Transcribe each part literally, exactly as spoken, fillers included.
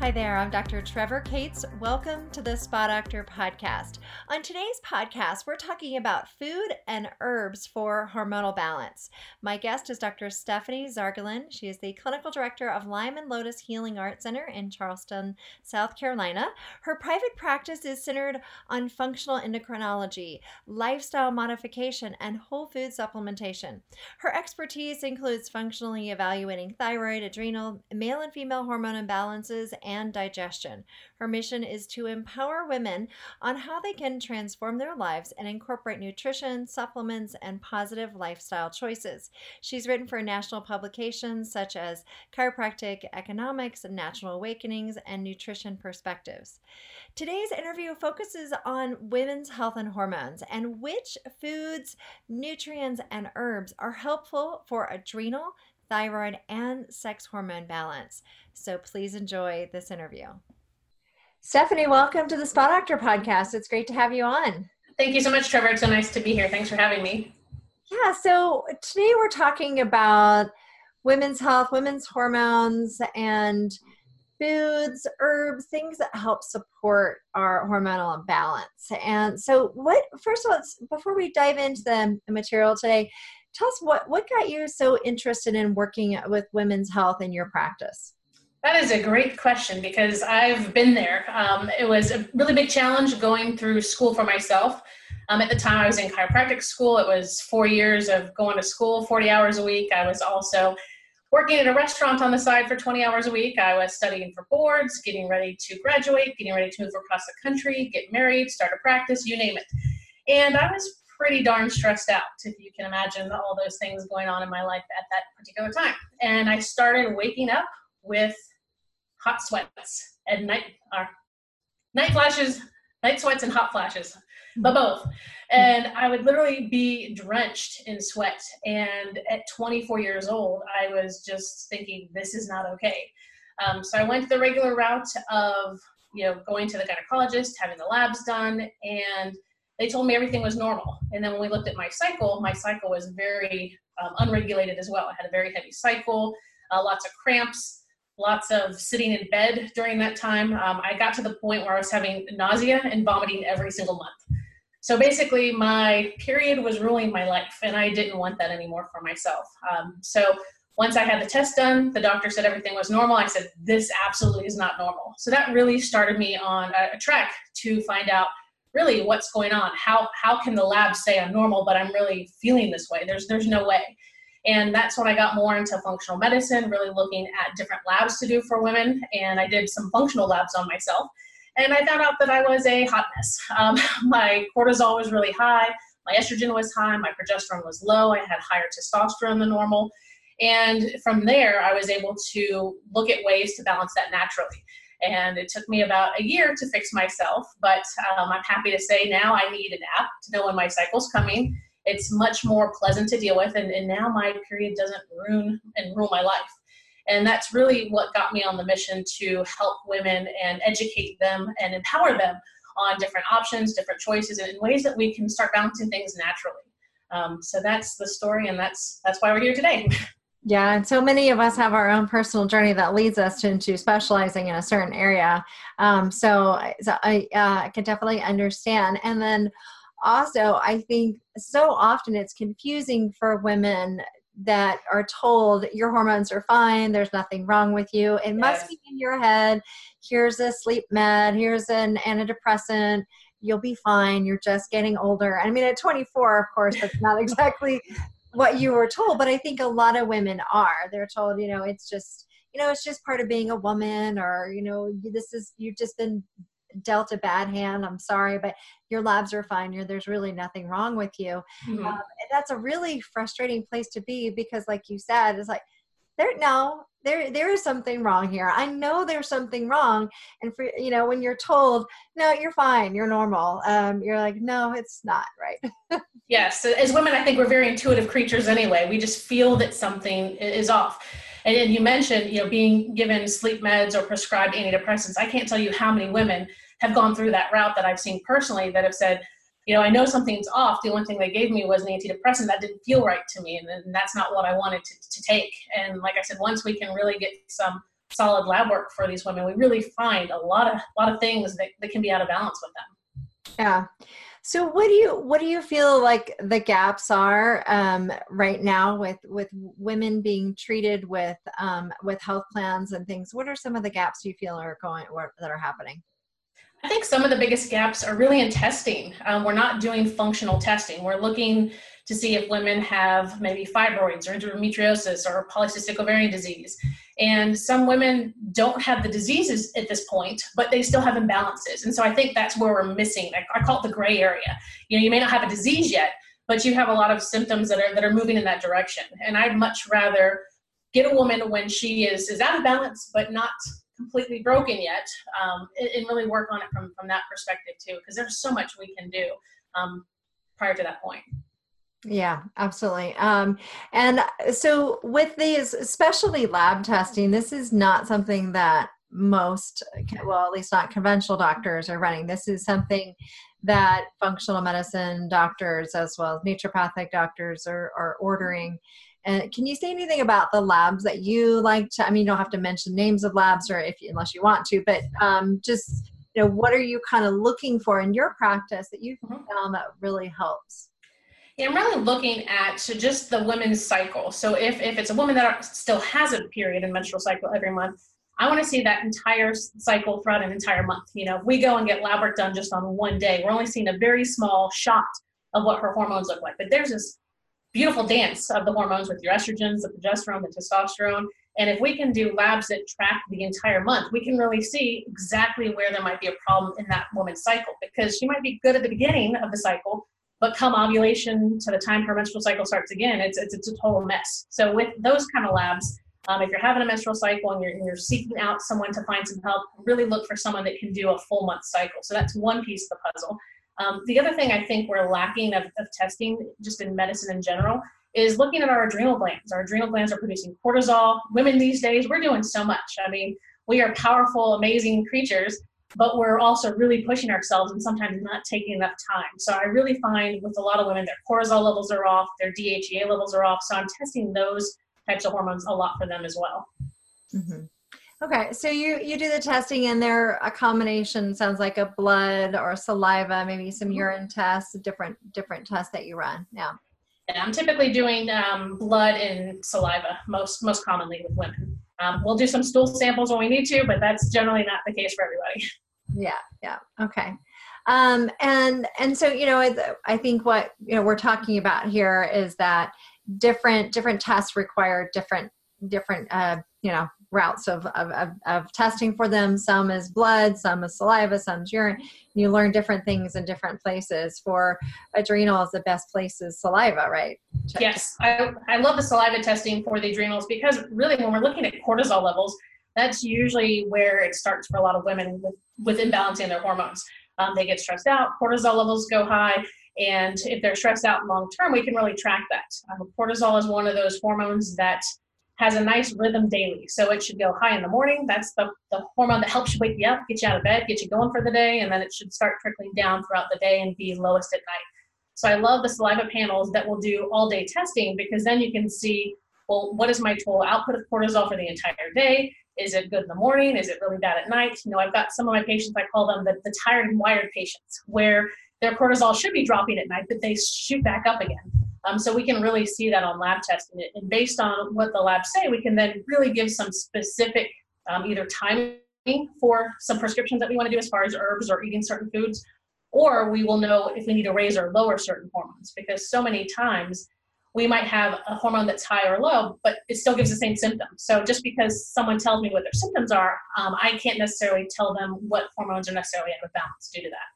Hi there, I'm Doctor Trevor Cates. Welcome to the Spa Doctor Podcast. On today's podcast, we're talking about food and herbs for hormonal balance. My guest is Doctor Stephanie Zgraggen. She is the Clinical Director of Lime and Lotus Healing Arts Center in Charleston, South Carolina. Her private practice is centered on functional endocrinology, lifestyle modification, and whole food supplementation. Her expertise includes functionally evaluating thyroid, adrenal, male and female hormone imbalances, and and digestion. Her mission is to empower women on how they can transform their lives and incorporate nutrition, supplements, and positive lifestyle choices. She's written for national publications such as Chiropractic Economics, Natural Awakenings, and Nutrition Perspectives. Today's interview focuses on women's health and hormones and which foods, nutrients, and herbs are helpful for adrenal, thyroid, and sex hormone balance. So please enjoy this interview. Stephanie, welcome to the Spa Doctor Podcast. It's great to have you on. Thank you so much, Trevor. It's so nice to be here. Thanks for having me. Yeah, so today we're talking about women's health, women's hormones, and foods, herbs, things that help support our hormonal balance. And so what, first of all, let's, before we dive into the material today, tell us what, what got you so interested in working with women's health in your practice? That is a great question because I've been there. Um, it was a really big challenge going through school for myself. Um, at the time I was in chiropractic school. It was four years of going to school, forty hours a week. I was also working at a restaurant on the side for twenty hours a week. I was studying for boards, getting ready to graduate, getting ready to move across the country, get married, start a practice, you name it. And I was pretty darn stressed out, if you can imagine all those things going on in my life at that particular time. And I started waking up with hot sweats and night, uh, night flashes, night sweats and hot flashes, but both. And I would literally be drenched in sweat. And at twenty-four years old, I was just thinking, this is not okay. Um, so I went the regular route of, you know, going to the gynecologist, having the labs done, and they told me everything was normal. And then when we looked at my cycle, my cycle was very um, unregulated as well. I had a very heavy cycle, uh, lots of cramps, lots of sitting in bed during that time. Um, I got to the point where I was having nausea and vomiting every single month. So basically my period was ruling my life and I didn't want that anymore for myself. Um, so once I had the test done, the doctor said everything was normal. I said, this absolutely is not normal. So that really started me on a, a track to find out really what's going on. How how can the lab say I'm normal, but I'm really feeling this way? There's there's no way. And that's when I got more into functional medicine, really looking at different labs to do for women. And I did some functional labs on myself. And I found out that I was a hot mess. Um, my cortisol was really high. My estrogen was high. My progesterone was low. I had higher testosterone than normal. And from there, I was able to look at ways to balance that naturally. And it took me about a year to fix myself, but um, I'm happy to say now I need an app to know when my cycle's coming. It's much more pleasant to deal with, and, and now my period doesn't ruin and rule my life. And that's really what got me on the mission to help women and educate them and empower them on different options, different choices, and in ways that we can start balancing things naturally. Um, so that's the story, and that's that's why we're here today. Yeah, and so many of us have our own personal journey that leads us to, into specializing in a certain area. Um, so, so I, uh, I can definitely understand. And then also, I think so often it's confusing for women that are told your hormones are fine, there's nothing wrong with you. It yes. must be in your head. Here's a sleep med, here's an antidepressant. You'll be fine. You're just getting older. I mean, at twenty-four, of course, that's not exactly what you were told, but I think a lot of women are. They're told, you know, it's just, you know, it's just part of being a woman, or, you know, this is, you've just been dealt a bad hand. I'm sorry, but your labs are fine. You're, there's really nothing wrong with you. Mm-hmm. Um, and that's a really frustrating place to be because, like you said, it's like, there, no, there, there is something wrong here. I know there's something wrong. And for, you know, when you're told, no, you're fine, you're normal. Um, you're like, no, it's not right. Yes. As women, I think we're very intuitive creatures anyway. We just feel that something is off. And then you mentioned, you know, being given sleep meds or prescribed antidepressants. I can't tell you how many women have gone through that route that I've seen personally that have said, you know, I know something's off. The only thing they gave me was an antidepressant that didn't feel right to me. And then that's not what I wanted to, to take. And like I said, once we can really get some solid lab work for these women, we really find a lot of, a lot of things that, that can be out of balance with them. Yeah. So what do you, what do you feel like the gaps are um, right now with, with women being treated with, um, with health plans and things? What are some of the gaps you feel are going, or that are happening? I think some of the biggest gaps are really in testing. Um, we're not doing functional testing. We're looking to see if women have maybe fibroids or endometriosis or polycystic ovarian disease. And some women don't have the diseases at this point, but they still have imbalances. And so I think that's where we're missing. I, I call it the gray area. You know, you may not have a disease yet, but you have a lot of symptoms that are, that are moving in that direction. And I'd much rather get a woman when she is, is out of balance, but not completely broken yet, um, and really work on it from, from that perspective too, because there's so much we can do um, prior to that point. Yeah, absolutely. Um, and so with these, especially lab testing, this is not something that most, well, at least not conventional doctors are running. This is something that functional medicine doctors as well as naturopathic doctors are, are ordering. And can you say anything about the labs that you like to, I mean, you don't have to mention names of labs or if, unless you want to, but um, just, you know, what are you kind of looking for in your practice that you've found that really helps? Yeah, I'm really looking at so just the women's cycle. So if, if it's a woman that still has a period and menstrual cycle every month, I want to see that entire cycle throughout an entire month. You know, if we go and get lab work done just on one day, we're only seeing a very small shot of what her hormones look like. But there's this beautiful dance of the hormones with your estrogens, the progesterone, the testosterone. And if we can do labs that track the entire month, we can really see exactly where there might be a problem in that woman's cycle, because she might be good at the beginning of the cycle, but come ovulation to the time her menstrual cycle starts again, it's, it's, it's a total mess. So with those kind of labs, um, if you're having a menstrual cycle and you're, and you're seeking out someone to find some help, really look for someone that can do a full month cycle. So that's one piece of the puzzle. Um, the other thing I think we're lacking of, of testing just in medicine in general is looking at our adrenal glands. Our adrenal glands are producing cortisol. Women these days, we're doing so much. I mean, we are powerful, amazing creatures, but we're also really pushing ourselves and sometimes not taking enough time. So I really find with a lot of women, their cortisol levels are off, their D H E A levels are off. So I'm testing those types of hormones a lot for them as well. Mm-hmm. Okay. So you, you do the testing and they're a combination, sounds like a blood or saliva, maybe some urine tests, different, different tests that you run. Yeah. And I'm typically doing um, blood and saliva most, most commonly with women. Um, we'll do some stool samples when we need to, but that's generally not the case for everybody. Yeah. Yeah. Okay. Um, and, and so, you know, I, I think what, you know, we're talking about here is that different, different tests require different, different, uh, you know, routes of, of, of, of testing for them. Some is blood, some is saliva, some is urine. You learn different things in different places. For adrenals, the best place is saliva, right? Check. Yes. I, I love the saliva testing for the adrenals because really when we're looking at cortisol levels, that's usually where it starts for a lot of women with, with imbalancing their hormones. Um, they get stressed out, cortisol levels go high, and if they're stressed out long-term, we can really track that. Um, cortisol is one of those hormones that has a nice rhythm daily. So it should go high in the morning. That's the, the hormone that helps you wake you up, get you out of bed, get you going for the day. And then it should start trickling down throughout the day and be lowest at night. So I love the saliva panels that will do all day testing, because then you can see, well, what is my total output of cortisol for the entire day? Is it good in the morning? Is it really bad at night? You know, I've got some of my patients, I call them the, the tired and wired patients, where their cortisol should be dropping at night, but they shoot back up again. Um, so we can really see that on lab testing. And based on what the labs say, we can then really give some specific um, either timing for some prescriptions that we want to do as far as herbs or eating certain foods, or we will know if we need to raise or lower certain hormones, because so many times we might have a hormone that's high or low, but it still gives the same symptoms. So just because someone tells me what their symptoms are, um, I can't necessarily tell them what hormones are necessarily out of balance due to that.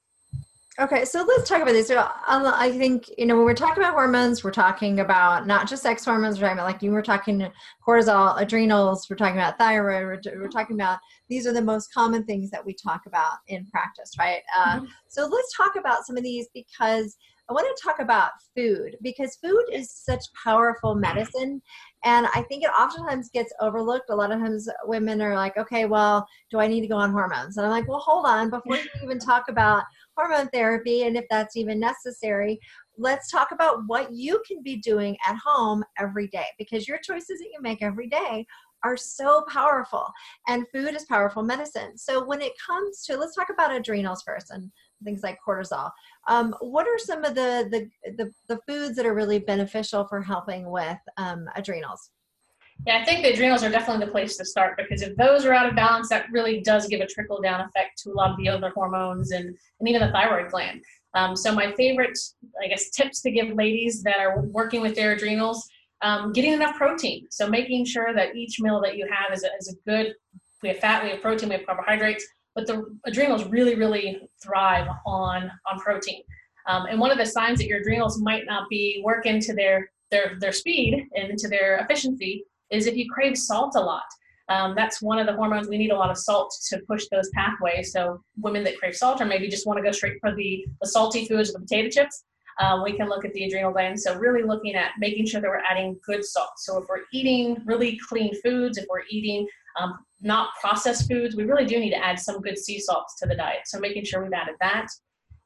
Okay, so let's talk about this. So I think, you know, when we're talking about hormones, we're talking about not just sex hormones, we're talking about, like you were talking cortisol, adrenals, we're talking about thyroid, we're, we're talking about, these are the most common things that we talk about in practice, right? Uh, mm-hmm. So let's talk about some of these, because I want to talk about food, because food is such powerful medicine. And I think it oftentimes gets overlooked. A lot of times women are like, okay, well, do I need to go on hormones? And I'm like, well, hold on, before you even talk about hormone therapy, and if that's even necessary, let's talk about what you can be doing at home every day, because your choices that you make every day are so powerful, and food is powerful medicine. So when it comes to, let's talk about adrenals first and things like cortisol. Um, what are some of the, the, the, the foods that are really beneficial for helping with um, adrenals? Yeah, I think the adrenals are definitely the place to start, because if those are out of balance, that really does give a trickle-down effect to a lot of the other hormones and, and even the thyroid gland. Um, so my favorite, I guess, tips to give ladies that are working with their adrenals, um, getting enough protein. So making sure that each meal that you have is a, is a good, we have fat, we have protein, we have carbohydrates, but the adrenals really, really thrive on, on protein. Um, and one of the signs that your adrenals might not be working to their, their, their speed and into their efficiency is if you crave salt a lot. Um, that's one of the hormones. We need a lot of salt to push those pathways. So women that crave salt, or maybe just want to go straight for the, the salty foods, the potato chips, um, we can look at the adrenal gland. So really looking at making sure that we're adding good salt. So if we're eating really clean foods, if we're eating um, not processed foods, we really do need to add some good sea salts to the diet. So making sure we've added that.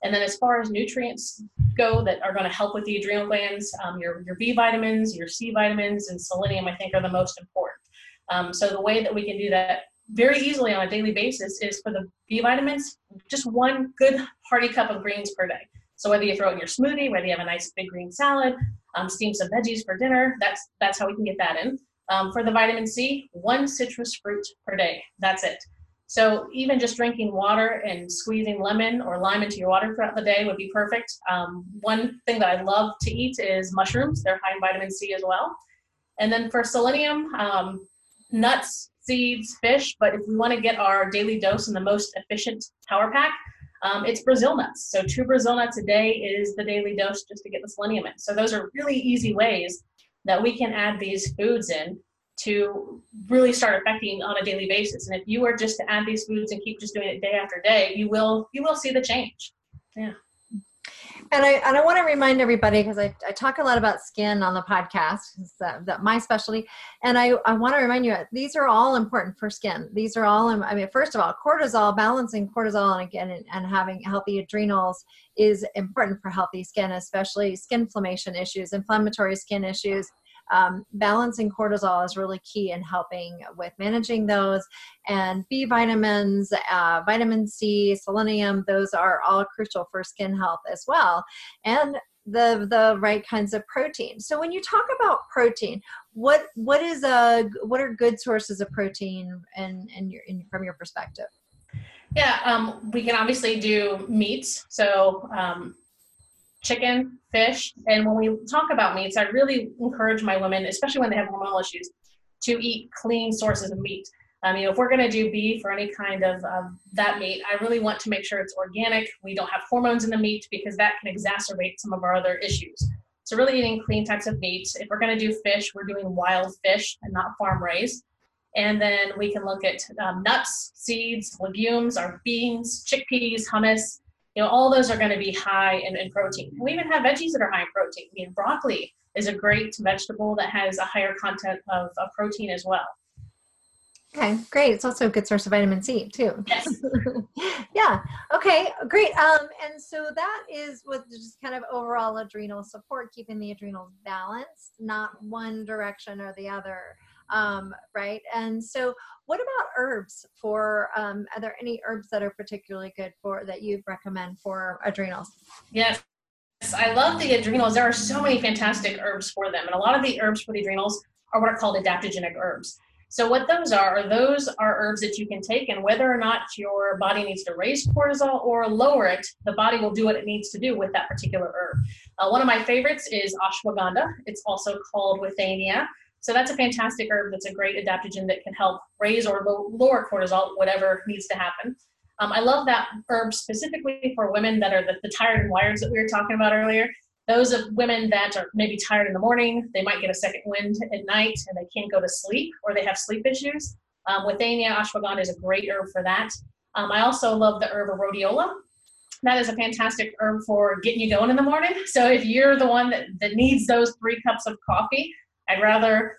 And then as far as nutrients go that are going to help with the adrenal glands, um, your, your B vitamins, your C vitamins, and selenium, I think, are the most important. Um, so the way that we can do that very easily on a daily basis is for the B vitamins, just one good hearty cup of greens per day. So whether you throw it in your smoothie, whether you have a nice big green salad, um, steam some veggies for dinner, that's, that's how we can get that in. Um, for the vitamin C, one citrus fruit per day. That's it. So even just drinking water and squeezing lemon or lime into your water throughout the day would be perfect. Um, one thing that I love to eat is mushrooms. They're high in vitamin C as well. And then for selenium, um, nuts, seeds, fish. But if we want to get our daily dose in the most efficient power pack, um, it's Brazil nuts. So two Brazil nuts a day is the daily dose just to get the selenium in. So those are really easy ways that we can add these foods in to really start affecting on a daily basis. And if you were just to add these foods and keep just doing it day after day, you will you will see the change. Yeah. And I, and I want to remind everybody, because I, I talk a lot about skin on the podcast, that, that my specialty, and I, I want to remind you, these are all important for skin. These are all, I mean, first of all, cortisol, balancing cortisol, and again, and, and having healthy adrenals is important for healthy skin, especially skin inflammation issues, inflammatory skin issues. Um, balancing cortisol is really key in helping with managing those, and B vitamins, uh, vitamin C, selenium, those are all crucial for skin health as well, and the the right kinds of protein. So when you talk about protein, what what is a what are good sources of protein and and your in, from your perspective? Yeah, um, we can obviously do meats, so um, chicken, fish. And when we talk about meats, I really encourage my women, especially when they have hormonal issues, to eat clean sources of meat. I mean, if we're going to do beef or any kind of um, that meat, I really want to make sure it's organic. We don't have hormones in the meat, because that can exacerbate some of our other issues. So really eating clean types of meat. If we're going to do fish, we're doing wild fish and not farm raised. And then we can look at um, nuts, seeds, legumes, our beans, chickpeas, hummus. You know, all those are going to be high in, in protein. We even have veggies that are high in protein. I mean, broccoli is a great vegetable that has a higher content of, of protein as well. Okay, great. It's also a good source of vitamin C too. Yes. Yeah. Okay, great. Um, and so that is what just kind of overall adrenal support, keeping the adrenals balanced, not one direction or the other. Um, right. And so what about herbs for, um, are there any herbs that are particularly good for, that you recommend for adrenals? Yes. I love the adrenals. There are so many fantastic herbs for them. And a lot of the herbs for the adrenals are what are called adaptogenic herbs. So what those are, are those are herbs that you can take, and whether or not your body needs to raise cortisol or lower it, the body will do what it needs to do with that particular herb. Uh, one of my favorites is ashwagandha. It's also called withania. So that's a fantastic herb. That's a great adaptogen that can help raise or lower cortisol, whatever needs to happen. Um, I love that herb specifically for women that are the, the tired and wired that we were talking about earlier. Those of women that are maybe tired in the morning, they might get a second wind at night and they can't go to sleep, or they have sleep issues. Um, withania, ashwagandha is a great herb for that. Um, I also love the herb of rhodiola. That is a fantastic herb for getting you going in the morning. So if you're the one that, that needs those three cups of coffee, I'd rather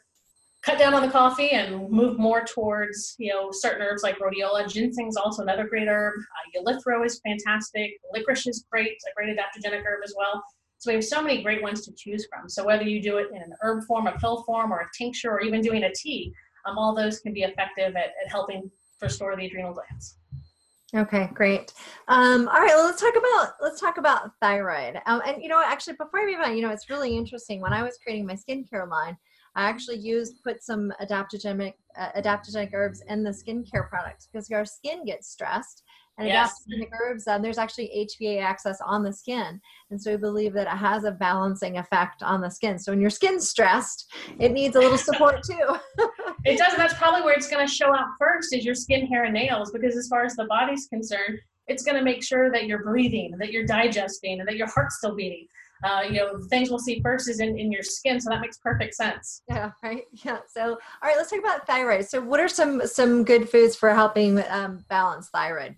cut down on the coffee and move more towards, you know, certain herbs like rhodiola. Ginseng's also another great herb. Uh, Eleuthero is fantastic. Licorice is great, it's a great adaptogenic herb as well. So we have so many great ones to choose from. So whether you do it in an herb form, a pill form, or a tincture, or even doing a tea, um, all those can be effective at, at helping restore the adrenal glands. Okay, great. Um, all right, well, let's talk about let's talk about thyroid. Um, and you know, actually, before I move on, you know, it's really interesting. When I was creating my skincare line, I actually used, put some adaptogenic, uh, adaptogenic herbs in the skincare products because our skin gets stressed, and yes. adaptogenic herbs, um, there's actually H P A axis on the skin. And so we believe that it has a balancing effect on the skin. So when your skin's stressed, it needs a little support too. It does, and that's probably where it's gonna show up first, is your skin, hair, and nails, because as far as the body's concerned, it's gonna make sure that you're breathing, that you're digesting, and that your heart's still beating. Uh, you know, the things we'll see first is in, in your skin, so that makes perfect sense. Yeah, right. Yeah. So, all right, let's talk about thyroid. So what are some, some good foods for helping um, balance thyroid?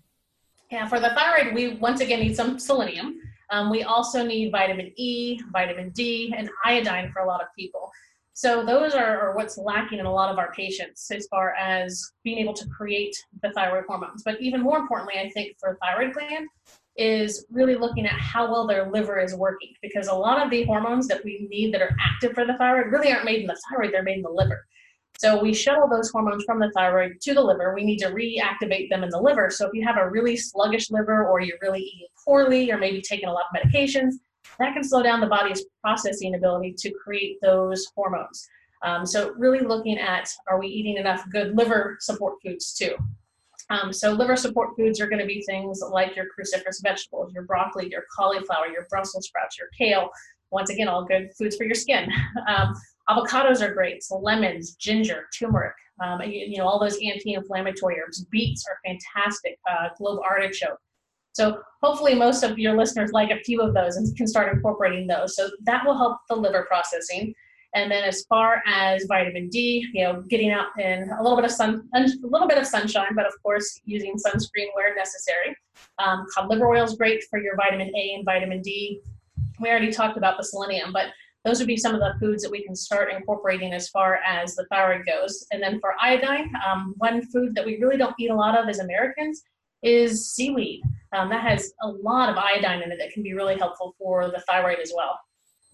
Yeah, for the thyroid, we once again need some selenium. Um, we also need vitamin E, vitamin D, and iodine for a lot of people. So those are, are what's lacking in a lot of our patients as far as being able to create the thyroid hormones. But even more importantly, I think for thyroid gland, is really looking at how well their liver is working, because a lot of the hormones that we need that are active for the thyroid really aren't made in the thyroid, they're made in the liver. So we shuttle those hormones from the thyroid to the liver. We need to reactivate them in the liver. So if you have a really sluggish liver, or you're really eating poorly, or maybe taking a lot of medications, that can slow down the body's processing ability to create those hormones. Um, so really looking at, are we eating enough good liver support foods too? Um, so liver support foods are going to be things like your cruciferous vegetables, your broccoli, your cauliflower, your Brussels sprouts, your kale. Once again, all good foods for your skin. Um, avocados are great. So lemons, ginger, turmeric, um, you, you know, all those anti-inflammatory herbs. Beets are fantastic. Uh, globe artichoke. So hopefully most of your listeners like a few of those and can start incorporating those. So that will help the liver processing. And then as far as vitamin D, you know, getting out in a little bit of sun, a little bit of sunshine, but of course using sunscreen where necessary. Um, cod liver oil is great for your vitamin A and vitamin D. We already talked about the selenium, but those would be some of the foods that we can start incorporating as far as the thyroid goes. And then for iodine, um, one food that we really don't eat a lot of as Americans is seaweed. Um, that has a lot of iodine in it that can be really helpful for the thyroid as well.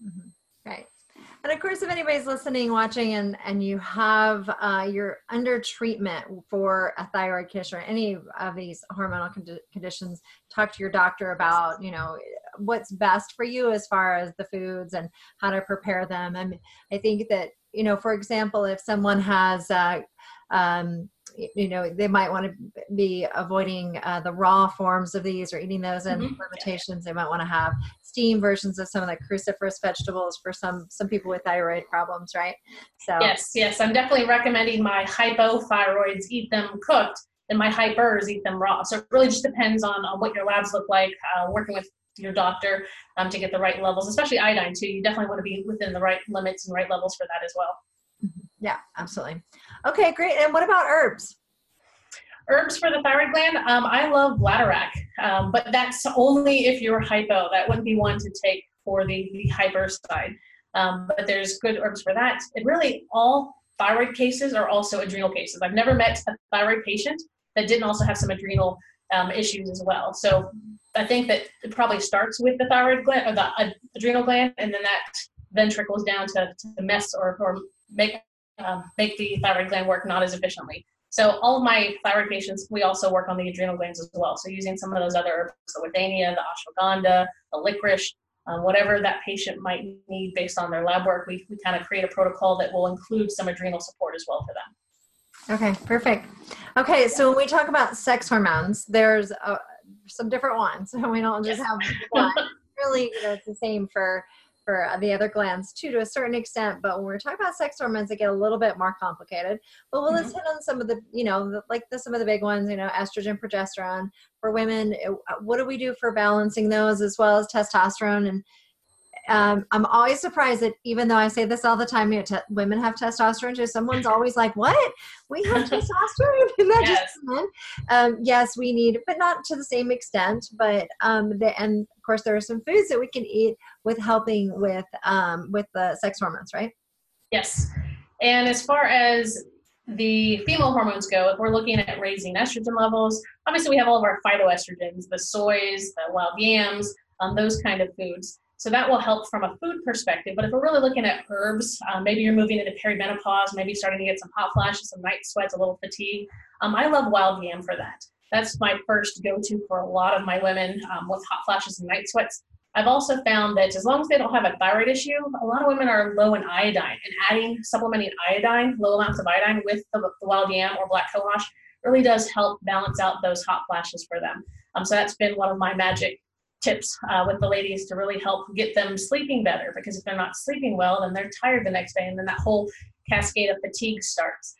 Mm-hmm. Right. And of course, if anybody's listening, watching, and, and you have, uh, you're under treatment for a thyroid condition or any of these hormonal condi conditions, talk to your doctor about, you know, what's best for you as far as the foods and how to prepare them. And I think that, you know, for example, if someone has, uh, um, you know, they might want to be avoiding uh, the raw forms of these or eating those in mm-hmm. limitations. They might want to have steam versions of some of the cruciferous vegetables for some, some people with thyroid problems, right? So yes, yes. I'm definitely recommending my hypothyroids eat them cooked and my hypers eat them raw. So it really just depends on, on what your labs look like, uh, working with your doctor um, to get the right levels, especially iodine too. You definitely want to be within the right limits and right levels for that as well. Yeah, absolutely. Okay, great. And what about herbs? Herbs for the thyroid gland? Um, I love bladderwrack, um, but that's only if you're hypo. That wouldn't be one to take for the, the hyper side. Um, but there's good herbs for that. And really, all thyroid cases are also adrenal cases. I've never met a thyroid patient that didn't also have some adrenal um, issues as well. So I think that it probably starts with the thyroid gland or the uh, adrenal gland, and then that then trickles down to, to the mess or, or make Uh, make the thyroid gland work not as efficiently. So all of my thyroid patients, we also work on the adrenal glands as well. So using some of those other herbs, the withania, the ashwagandha, the licorice, um, whatever that patient might need based on their lab work, we, we kind of create a protocol that will include some adrenal support as well for them. Okay, perfect. Okay, yeah. So when we talk about sex hormones, there's uh, some different ones. We don't just yes. have one. Really, you know, it's the same for for the other glands too, to a certain extent, but when we're talking about sex hormones, they get a little bit more complicated. But well, mm-hmm. let's hit on some of the, you know, the, like the, some of the big ones, you know, estrogen, progesterone. For women, it, what do we do for balancing those, as well as testosterone? And um, I'm always surprised that, even though I say this all the time, you know, te women have testosterone too. Someone's always like, "What? We have testosterone?" And that yes. Just, um, yes, we need, but not to the same extent. But um, the, and of course, there are some foods that we can eat with helping with, um, with the sex hormones, right? Yes. And as far as the female hormones go, if we're looking at raising estrogen levels, obviously we have all of our phytoestrogens, the soys, the wild yams, um, those kind of foods. So that will help from a food perspective. But if we're really looking at herbs, uh, maybe you're moving into perimenopause, maybe starting to get some hot flashes, some night sweats, a little fatigue. Um, I love wild yam for that. That's my first go-to for a lot of my women um, with hot flashes and night sweats. I've also found that as long as they don't have a thyroid issue, a lot of women are low in iodine, and adding, supplementing iodine, low amounts of iodine with the, the wild yam or black cohosh really does help balance out those hot flashes for them. Um, so that's been one of my magic tips uh, with the ladies to really help get them sleeping better, because if they're not sleeping well, then they're tired the next day, and then that whole cascade of fatigue starts.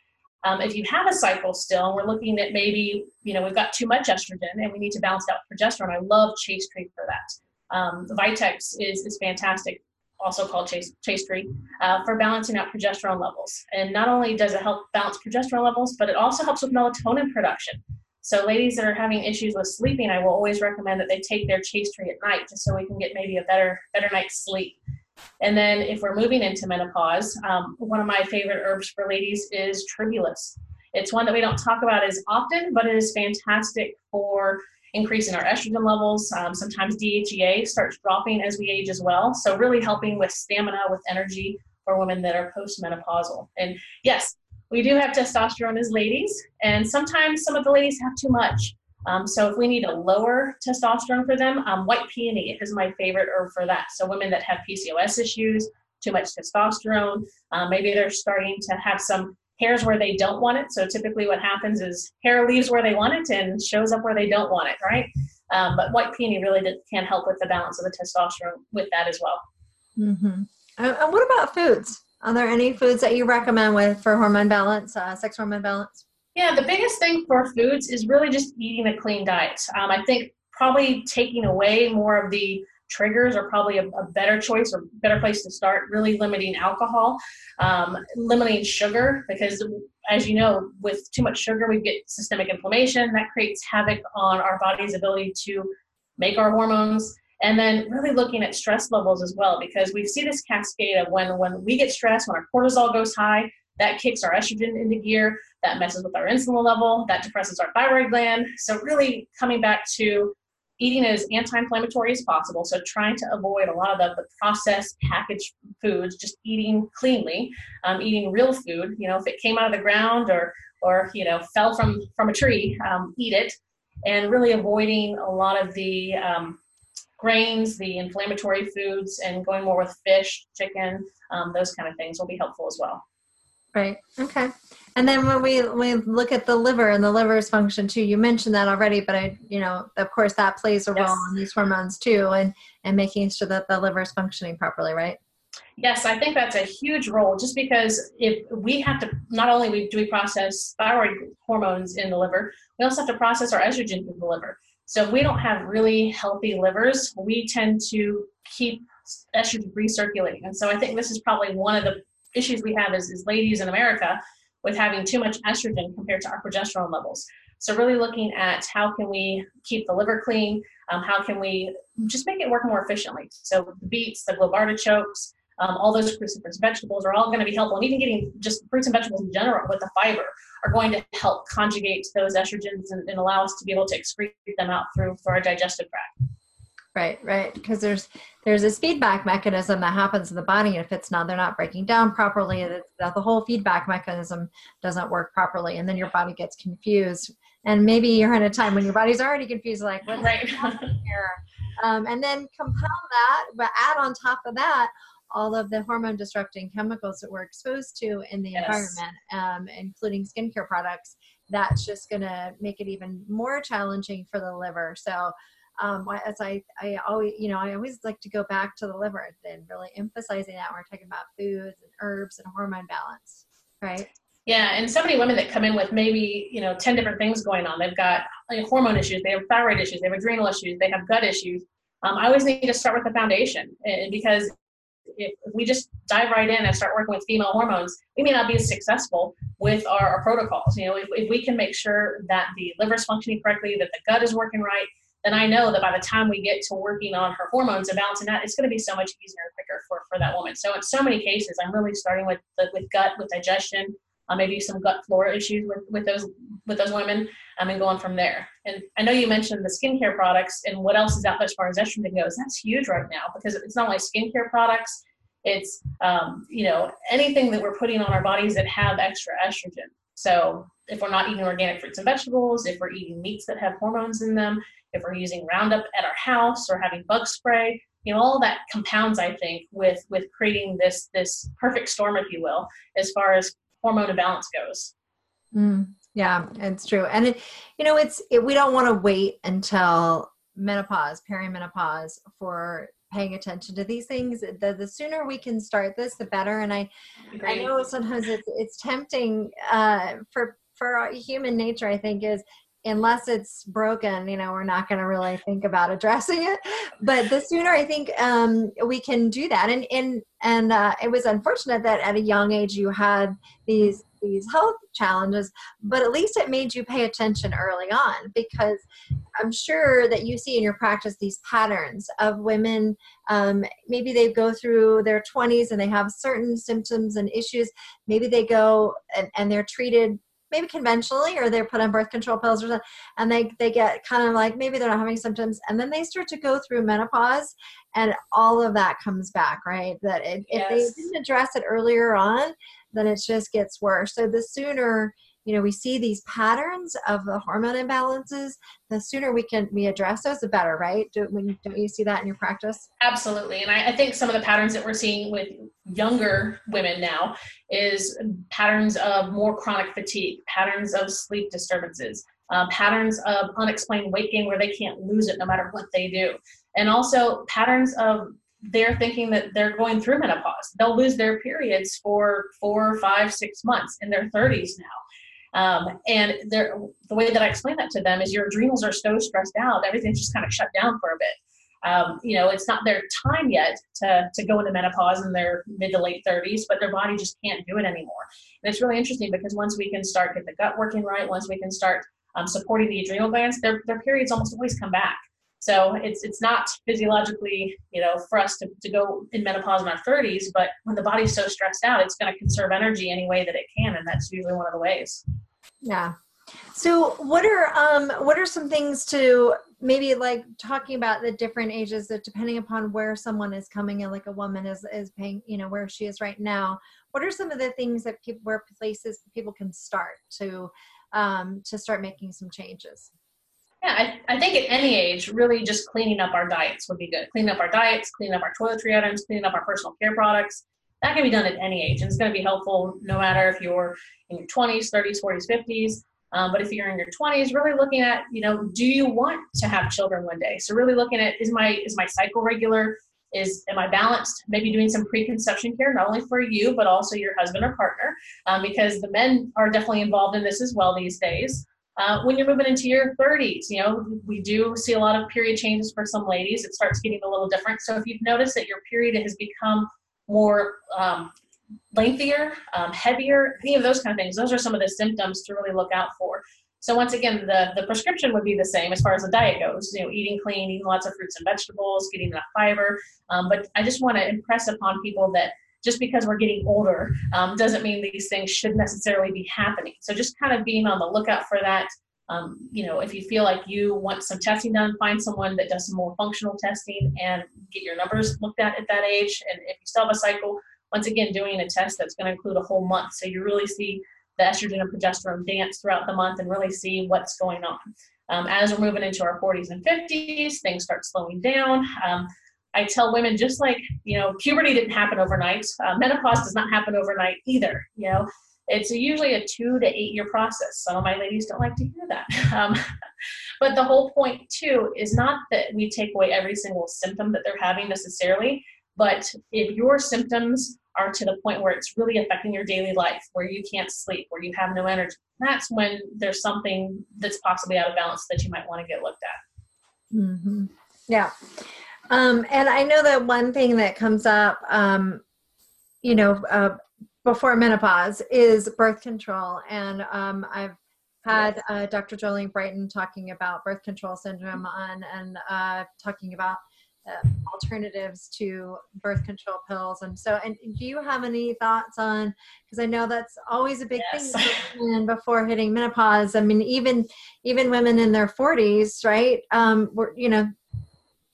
Um, if you have a cycle still, and we're looking at maybe, you know, we've got too much estrogen and we need to balance out progesterone, I love Chase Tree for that. Um, Vitex is, is fantastic, also called Chase, Chase Tree, uh, for balancing out progesterone levels. And not only does it help balance progesterone levels, but it also helps with melatonin production. So ladies that are having issues with sleeping, I will always recommend that they take their Chase Tree at night, just so we can get maybe a better, better night's sleep. And then if we're moving into menopause, um, one of my favorite herbs for ladies is tribulus. It's one that we don't talk about as often, but it is fantastic for increasing our estrogen levels. Um, sometimes D H E A starts dropping as we age as well. So really helping with stamina, with energy for women that are postmenopausal. And yes, we do have testosterone as ladies, and sometimes some of the ladies have too much. Um, so if we need a lower testosterone for them, um, white peony is my favorite herb for that. So women that have P C O S issues, too much testosterone, um, maybe they're starting to have some hairs where they don't want it. So typically what happens is hair leaves where they want it and shows up where they don't want it, right? Um, but white peony really did, can help with the balance of the testosterone with that as well. Mm-hmm. And what about foods? Are there any foods that you recommend with for hormone balance, uh, sex hormone balance? Yeah, the biggest thing for foods is really just eating a clean diet. Um, I think probably taking away more of the triggers are probably a, a better choice or better place to start, really limiting alcohol, um, limiting sugar, because as you know, with too much sugar, we get systemic inflammation. That creates havoc on our body's ability to make our hormones. And then really looking at stress levels as well, because we see this cascade of when, when we get stressed, when our cortisol goes high, that kicks our estrogen into gear, that messes with our insulin level, that depresses our thyroid gland. So really coming back to eating as anti-inflammatory as possible. So trying to avoid a lot of the, the processed packaged foods, just eating cleanly, um, eating real food. You know, if it came out of the ground or, or you know, fell from, from a tree, um, eat it. And really avoiding a lot of the um, grains, the inflammatory foods, and going more with fish, chicken, um, those kind of things will be helpful as well. Right. Okay. And then when we, we look at the liver and the liver's function too, you mentioned that already, but I, you know, of course that plays a yes. role in these hormones too, and, and making sure that the liver is functioning properly, right? Yes. I think that's a huge role, just because if we have to, not only we, do we process thyroid hormones in the liver, we also have to process our estrogen through the liver. So if we don't have really healthy livers, we tend to keep estrogen recirculating. And so I think this is probably one of the issues we have as, as ladies in America with having too much estrogen compared to our progesterone levels. So really looking at how can we keep the liver clean, um, how can we just make it work more efficiently. So the beets, the globe artichokes, um, all those cruciferous vegetables are all going to be helpful. And even getting just fruits and vegetables in general with the fiber are going to help conjugate those estrogens and, and allow us to be able to excrete them out through for our digestive tract. Right, right. Because there's there's this feedback mechanism that happens in the body, and if it's not, they're not breaking down properly, that the whole feedback mechanism doesn't work properly, and then your body gets confused. And maybe you're in a time when your body's already confused, like what's right. happening here? Um, and then compound that, but add on top of that all of the hormone disrupting chemicals that we're exposed to in the yes. environment, um, including skincare products. That's just going to make it even more challenging for the liver. So. Um, as I, I always, you know, I always like to go back to the liver and really emphasizing that when we're talking about foods and herbs and hormone balance, right? Yeah. And so many women that come in with maybe, you know, ten different things going on. They've got like, hormone issues, they have thyroid issues, they have adrenal issues, they have gut issues. Um, I always need to start with the foundation, and because if we just dive right in and start working with female hormones, we may not be as successful with our, our protocols. You know, if, if we can make sure that the liver is functioning correctly, that the gut is working right, then I know that by the time we get to working on her hormones and balancing that, it's going to be so much easier and quicker for, for that woman. So in so many cases, I'm really starting with the, with gut, with digestion, uh, maybe some gut flora issues with, with those with those women, um, and going from there. And I know you mentioned the skincare products and what else is out there as far as estrogen goes. That's huge right now, because it's not only skincare products, it's, um, you know, anything that we're putting on our bodies that have extra estrogen. So if we're not eating organic fruits and vegetables, if we're eating meats that have hormones in them, if we're using Roundup at our house or having bug spray, you know, all that compounds, I think, with, with creating this, this perfect storm, if you will, as far as hormone imbalance goes. Mm, yeah, it's true. And it, you know, it's, it, we don't want to wait until menopause, perimenopause, for paying attention to these things. The, the sooner we can start this, the better. And I, I know sometimes it's, it's tempting, uh, for, for human nature, I think, is unless it's broken, you know, we're not going to really think about addressing it. But the sooner, I think, um, we can do that. And, and, and, uh, it was unfortunate that at a young age you had these, these health challenges, but at least it made you pay attention early on, because I'm sure that you see in your practice these patterns of women, um, maybe they go through their twenties and they have certain symptoms and issues. Maybe they go and, and they're treated maybe conventionally, or they're put on birth control pills or something, and they, they get kind of like, maybe they're not having symptoms, and then they start to go through menopause and all of that comes back, right? That it, yes. If they didn't address it earlier on, then it just gets worse. So the sooner, you know, we see these patterns of the hormone imbalances, the sooner we can, we address those, the better, right? Do, when, don't you see that in your practice? Absolutely. And I, I think some of the patterns that we're seeing with younger women now is patterns of more chronic fatigue, patterns of sleep disturbances, uh, patterns of unexplained weight gain where they can't lose it no matter what they do. And also patterns of, they're thinking that they're going through menopause. They'll lose their periods for four, five, six months in their thirties now. Um, and the way that I explain that to them is your adrenals are so stressed out, everything's just kind of shut down for a bit. Um, you know, it's not their time yet to, to go into menopause in their mid to late thirties, but their body just can't do it anymore. And it's really interesting, because once we can start get the gut working right, once we can start um, supporting the adrenal glands, their, their periods almost always come back. So it's it's not physiologically, you know, for us to, to go in menopause in our thirties, but when the body's so stressed out, it's going to conserve energy any way that it can, and that's usually one of the ways. Yeah. So what are um what are some things to maybe, like, talking about the different ages, that depending upon where someone is coming in, like a woman is is paying, you know, where she is right now, what are some of the things that people, where places people can start to um to start making some changes? Yeah, I, I think at any age, really just cleaning up our diets would be good. Cleaning up our diets, cleaning up our toiletry items, cleaning up our personal care products. That can be done at any age, and it's going to be helpful no matter if you're in your twenties, thirties, forties, fifties. Um, but if you're in your twenties, really looking at, you know, do you want to have children one day? So really looking at, is my is my cycle regular? Is, am I balanced? Maybe doing some preconception care, not only for you, but also your husband or partner, um, because the men are definitely involved in this as well these days. Uh, when you're moving into your thirties, you know, we do see a lot of period changes for some ladies. It starts getting a little different. So if you've noticed that your period has become more um, lengthier, um, heavier, any of those kind of things, those are some of the symptoms to really look out for. So once again, the, the prescription would be the same as far as the diet goes, you know, eating clean, eating lots of fruits and vegetables, getting enough fiber. Um, but I just want to impress upon people that just because we're getting older um, doesn't mean these things should necessarily be happening. So just kind of being on the lookout for that. Um, you know, if you feel like you want some testing done, find someone that does some more functional testing and get your numbers looked at at that age. And if you still have a cycle, once again, doing a test that's going to include a whole month. So you really see the estrogen and progesterone dance throughout the month and really see what's going on. Um, as we're moving into our forties and fifties, things start slowing down. Um, I tell women, just like, you know, puberty didn't happen overnight. Uh, menopause does not happen overnight either. You know, it's usually a two to eight year process. Some of my ladies don't like to hear that. Um, but the whole point too is not that we take away every single symptom that they're having necessarily, but if your symptoms are to the point where it's really affecting your daily life, where you can't sleep, where you have no energy, that's when there's something that's possibly out of balance that you might want to get looked at. Mm-hmm. Yeah. Um, and I know that one thing that comes up, um, you know, uh, before menopause is birth control. And um, I've had uh, Doctor Jolene Brighton talking about birth control syndrome on, and uh, talking about uh, alternatives to birth control pills. And so, and do you have any thoughts on, because I know that's always a big yes. thing for women before hitting menopause. I mean, even, even women in their forties, right, um, were, you know,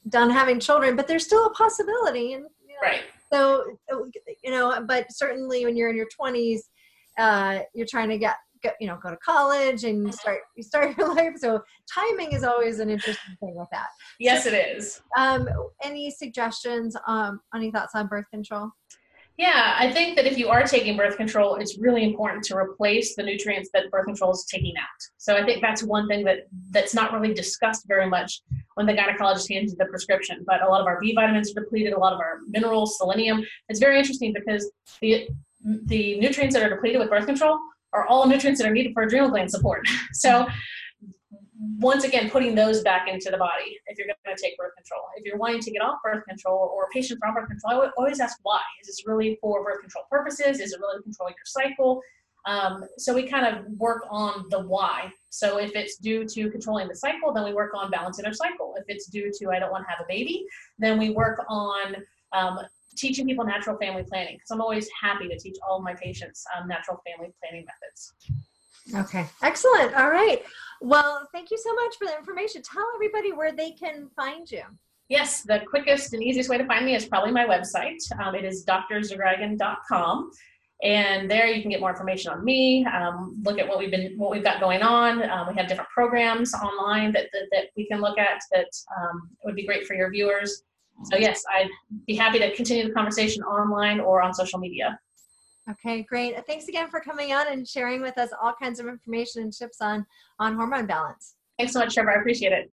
done having children, but there's still a possibility. And, you know, right. So, you know, but certainly when you're in your twenties, uh, you're trying to get, get, you know, go to college and start, you start your life. So timing is always an interesting thing with that. Yes, it is. Um, any suggestions, um, any thoughts on birth control? Yeah, I think that if you are taking birth control, it's really important to replace the nutrients that birth control is taking out. So I think that's one thing that, that's not really discussed very much when the gynecologist hands you the prescription. But a lot of our B vitamins are depleted, a lot of our minerals, selenium. It's very interesting because the, the nutrients that are depleted with birth control are all nutrients that are needed for adrenal gland support. So once again, putting those back into the body if you're going to take birth control. If you're wanting to get off birth control, or patients are on birth control, I would always ask why. Is this really for birth control purposes? Is it really controlling your cycle? Um, so we kind of work on the why. So if it's due to controlling the cycle, then we work on balancing our cycle. If it's due to I don't want to have a baby, then we work on um, teaching people natural family planning, because I'm always happy to teach all of my patients um, natural family planning methods. Okay, excellent. All right. Well, thank you so much for the information. Tell everybody where they can find you. Yes, the quickest and easiest way to find me is probably my website. Um, it is D R Z graggen dot com, and there you can get more information on me. Um, look at what we've been, what we've got going on. Um, we have different programs online that that, that we can look at that um, would be great for your viewers. So yes, I'd be happy to continue the conversation online or on social media. Okay, great. Thanks again for coming on and sharing with us all kinds of information and tips on, on hormone balance. Thanks so much, Trevor. I appreciate it.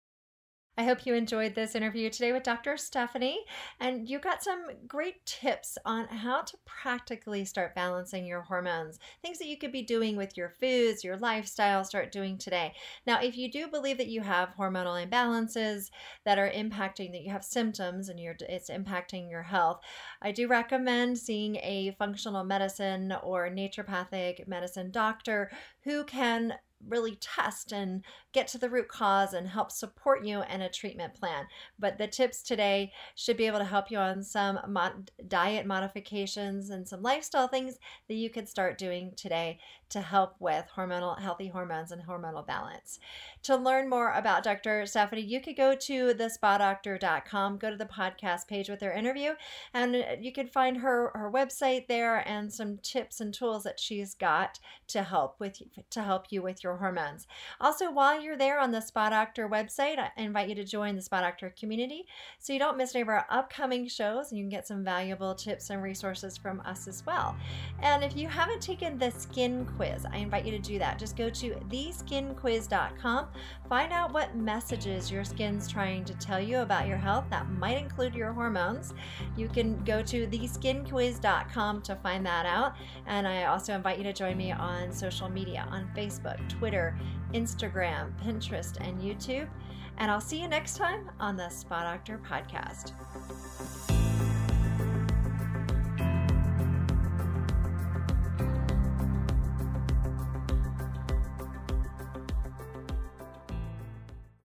I hope you enjoyed this interview today with Doctor Stephanie, and you got some great tips on how to practically start balancing your hormones, things that you could be doing with your foods, your lifestyle, start doing today. Now, if you do believe that you have hormonal imbalances that are impacting, that you have symptoms and you're, it's impacting your health, I do recommend seeing a functional medicine or naturopathic medicine doctor who can really test and get to the root cause and help support you in a treatment plan. But the tips today should be able to help you on some mod- diet modifications and some lifestyle things that you could start doing today to help with hormonal, healthy hormones and hormonal balance. To learn more about Doctor Stephanie, you could go to the spa doctor dot com, go to the podcast page with her interview, and you can find her, her website there and some tips and tools that she's got to help with, to help you with your hormones. Also, while you're there on the Spa Doctor website, I invite you to join the Spa Doctor community so you don't miss any of our upcoming shows, and you can get some valuable tips and resources from us as well. And if you haven't taken the skin quiz, I invite you to do that. Just go to the skin quiz dot com, find out what messages your skin's trying to tell you about your health. That might include your hormones. You can go to the skin quiz dot com to find that out. And I also invite you to join me on social media, on Facebook, Twitter, Instagram, Pinterest, and YouTube. And I'll see you next time on the Spa Doctor Podcast.